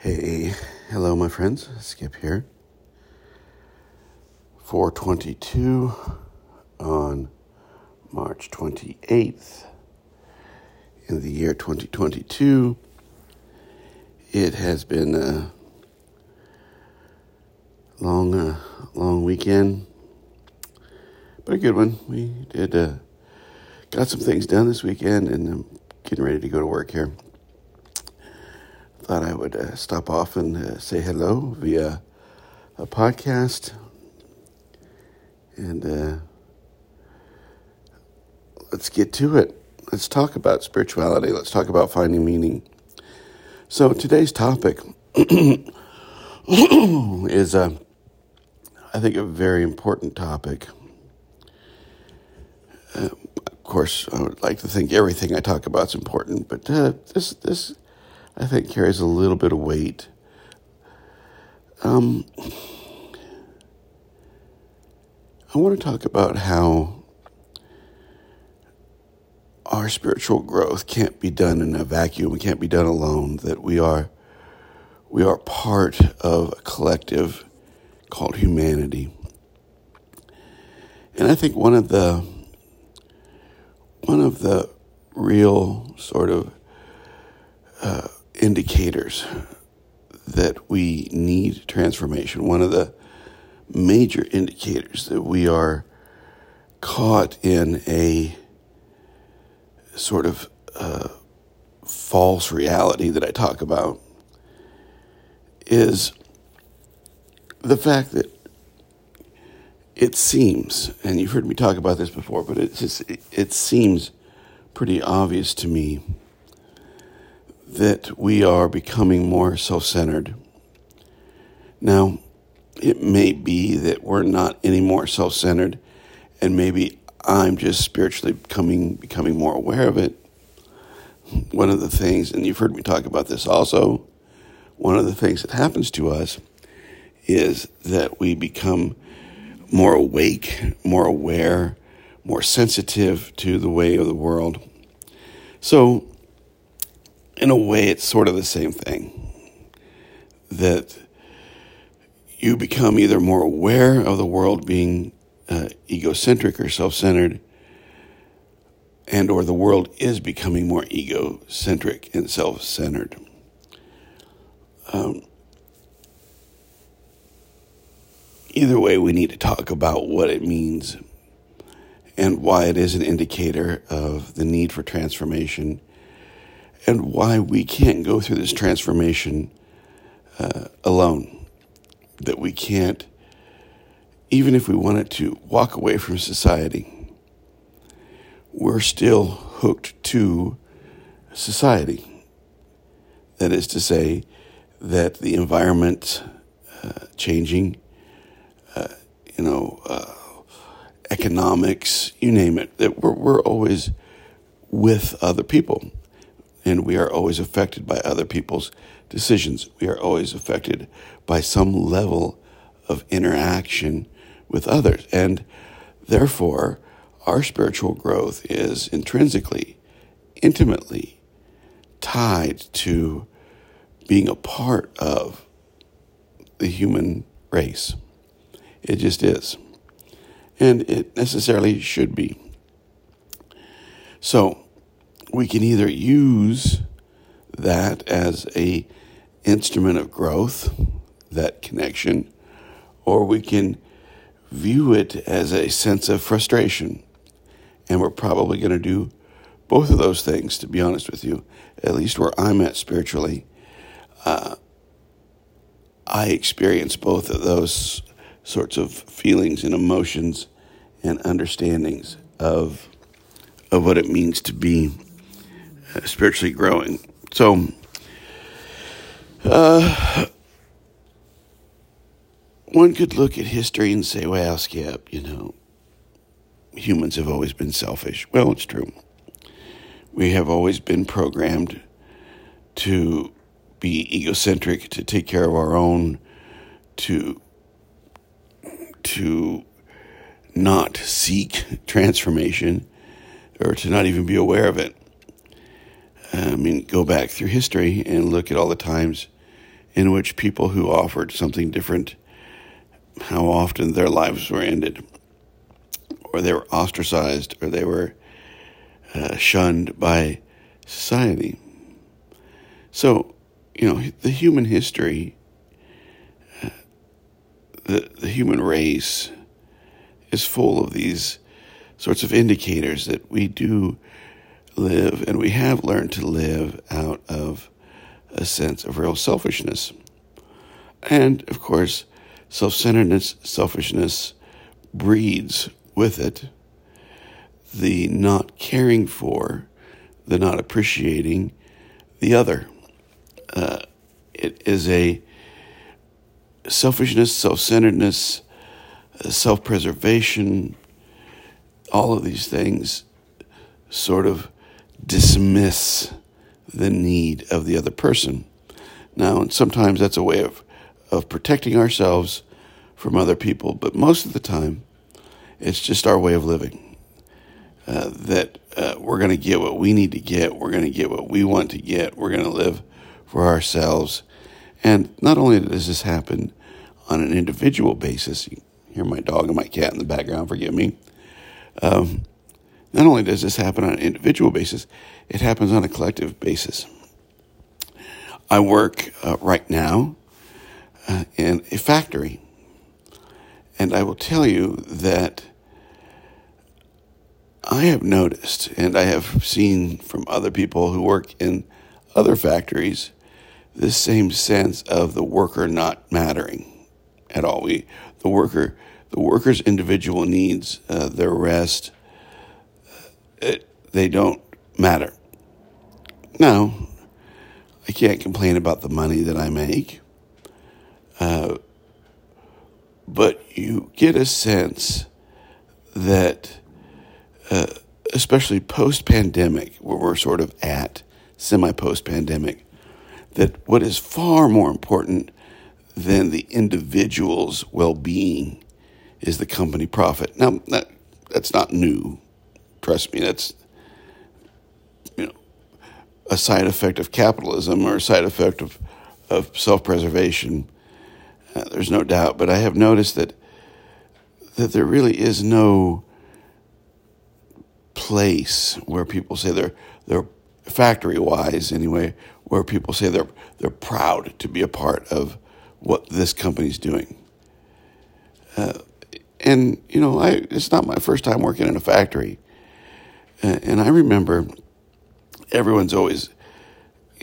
Hey, hello my friends, Skip here. 4:22 on March 28th in the year 2022. It has been a long weekend, but a good one. We did got some things done this weekend, and I'm getting ready to go to work here. Thought I would stop off and say hello via a podcast and let's get to it. Let's talk about spirituality. Let's talk about finding meaning. So today's topic is, I think, a very important topic. Of course, I would like to think everything I talk about is important, but this I think carries a little bit of weight. I want to talk about how our spiritual growth can't be done in a vacuum. It can't be done alone. That we are part of a collective called humanity. And I think one of the real sort of indicators that we need transformation. One of the major indicators that we are caught in a sort of false reality that I talk about is the fact that it seems, and you've heard me talk about this before, but it seems pretty obvious to me that we are becoming more self-centered. Now, it may be that we're not any more self-centered, and maybe I'm just spiritually becoming more aware of it. One of the things, and you've heard me talk about this also, one of the things that happens to us is that we become more awake, more aware, more sensitive to the way of the world. So, in a way, it's sort of the same thing, that you become either more aware of the world being egocentric or self-centered, and or the world is becoming more egocentric and self-centered. Either way, we need to talk about what it means and why it is an indicator of the need for transformation, and why we can't go through this transformation alone, that we can't, even if we wanted to walk away from society, we're still hooked to society. That is to say, that the environment changing, economics, you name it, that we're always with other people. And we are always affected by other people's decisions. We are always affected by some level of interaction with others. And therefore, our spiritual growth is intrinsically, intimately tied to being a part of the human race. It just is. And it necessarily should be. So, we can either use that as an instrument of growth, that connection, or we can view it as a sense of frustration. And we're probably going to do both of those things, to be honest with you, at least where I'm at spiritually. I experience both of those sorts of feelings and emotions and understandings of what it means to be spiritually growing. So, one could look at history and say, well, Skip, humans have always been selfish. Well, it's true. We have always been programmed to be egocentric, to take care of our own, to not seek transformation, or to not even be aware of it. I mean, go back through history and look at all the times in which people who offered something different, how often their lives were ended, or they were ostracized, or they were shunned by society. So, the human history, the human race is full of these sorts of indicators that we do live, and we have learned to live out of a sense of real selfishness. And, of course, self-centeredness, selfishness breeds with it the not caring for, the not appreciating the other. It is a selfishness, self-centeredness, self-preservation, all of these things sort of dismiss the need of the other person. Now, and sometimes that's a way of protecting ourselves from other people, but most of the time, it's just our way of living. That we're going to get what we need to get, we're going to get what we want to get, we're going to live for ourselves. And not only does this happen on an individual basis, you hear my dog and my cat in the background, forgive me. Not only does this happen on an individual basis, it happens on a collective basis. I work right now in a factory, and I will tell you that I have noticed, and I have seen from other people who work in other factories, this same sense of the worker not mattering at all. The worker's individual needs, their rest, they don't matter. Now, I can't complain about the money that I make, but you get a sense that, especially post-pandemic, where we're sort of at, semi-post-pandemic, that what is far more important than the individual's well-being is the company profit. Now, that's not new. Trust me, that's a side effect of capitalism or a side effect of self-preservation. There's no doubt, but I have noticed that there really is no place where people say they're factory-wise anyway, where people say they're proud to be a part of what this company's doing. And it's not my first time working in a factory, and I remember everyone's always,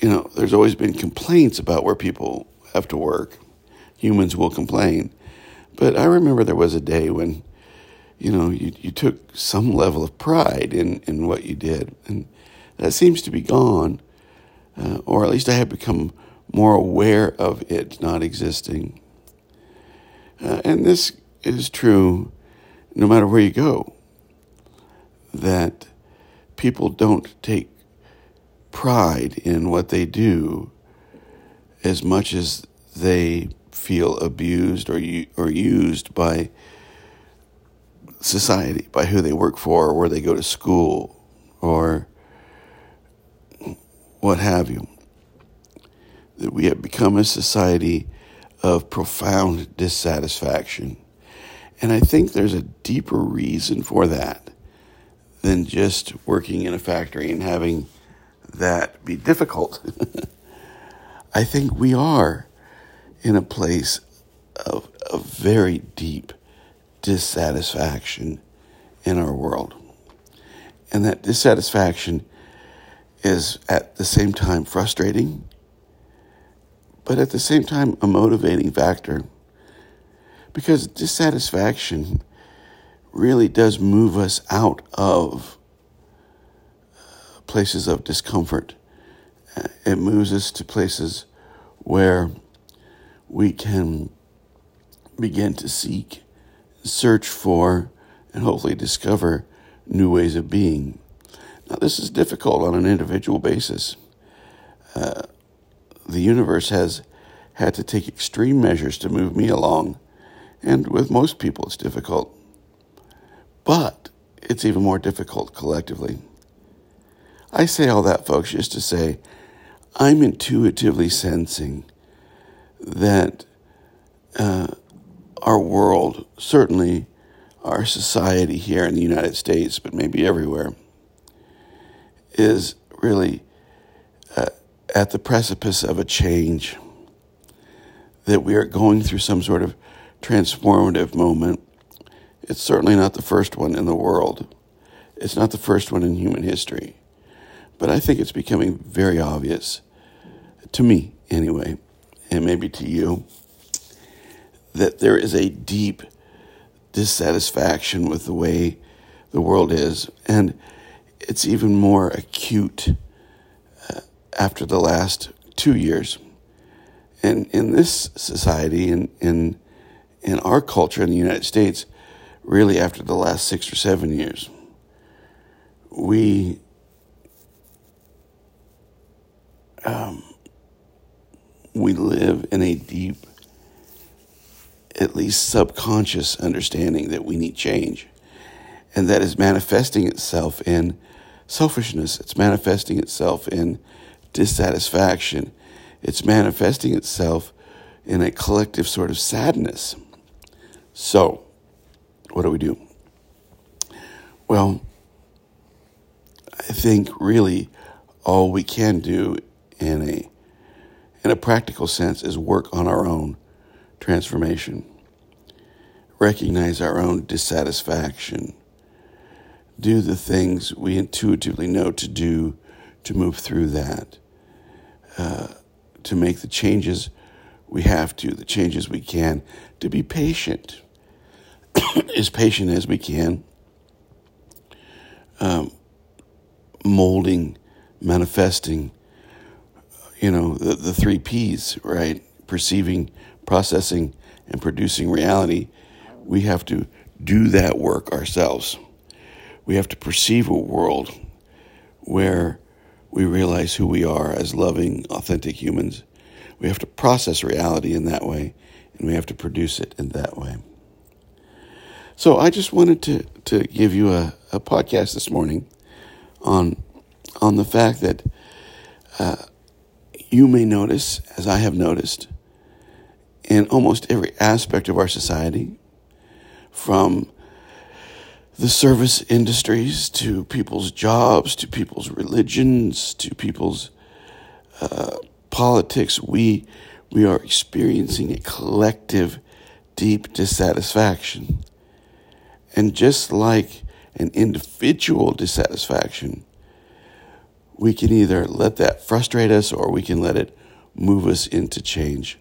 there's always been complaints about where people have to work. Humans will complain, but I remember there was a day when you took some level of pride in what you did, and that seems to be gone, or at least I have become more aware of it not existing. And this is true no matter where you go, that people don't take pride in what they do as much as they feel abused or used by society, by who they work for, or where they go to school, or what have you. That we have become a society of profound dissatisfaction. And I think there's a deeper reason for that than just working in a factory and having that be difficult. I think we are in a place of a very deep dissatisfaction in our world. And that dissatisfaction is at the same time frustrating, but at the same time a motivating factor, because dissatisfaction really does move us out of places of discomfort. It moves us to places where we can begin to seek, search for, and hopefully discover new ways of being. Now, this is difficult on an individual basis. The universe has had to take extreme measures to move me along, and with most people it's difficult. But it's even more difficult collectively. I say all that, folks, just to say I'm intuitively sensing that our world, certainly our society here in the United States, but maybe everywhere, is really at the precipice of a change, that we are going through some sort of transformative moment. It's certainly not the first one in the world. It's not the first one in human history. But I think it's becoming very obvious, to me anyway, and maybe to you, that there is a deep dissatisfaction with the way the world is. And it's even more acute after the last 2 years. And in this society, in our culture in the United States, really after the last 6 or 7 years, we live in a deep, at least subconscious, understanding that we need change. And that is manifesting itself in selfishness. It's manifesting itself in dissatisfaction. It's manifesting itself in a collective sort of sadness. So, what do we do? Well, I think really all we can do in a practical sense is work on our own transformation, recognize our own dissatisfaction, do the things we intuitively know to do to move through that, to make the changes we have to, the changes we can, to be patient, as patient as we can, molding, manifesting, the three Ps, right? Perceiving, processing, and producing reality. We have to do that work ourselves. We have to perceive a world where we realize who we are as loving, authentic humans. We have to process reality in that way, and we have to produce it in that way. So I just wanted to give you a podcast this morning on the fact that you may notice, as I have noticed, in almost every aspect of our society, from the service industries to people's jobs, to people's religions, to people's politics, we are experiencing a collective deep dissatisfaction. And just like an individual dissatisfaction, we can either let that frustrate us or we can let it move us into change.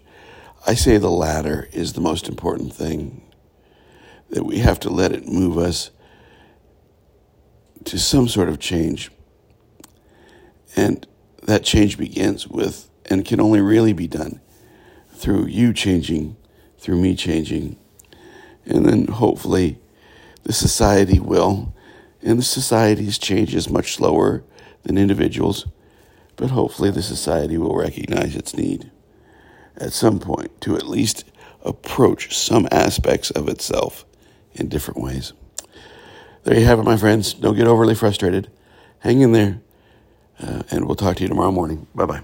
I say the latter is the most important thing, that we have to let it move us to some sort of change. And that change begins with, and can only really be done, through you changing, through me changing. And then hopefully the society will, and the society's change is much slower than individuals, but hopefully the society will recognize its need at some point to at least approach some aspects of itself in different ways. There you have it, my friends. Don't get overly frustrated. Hang in there, and we'll talk to you tomorrow morning. Bye-bye.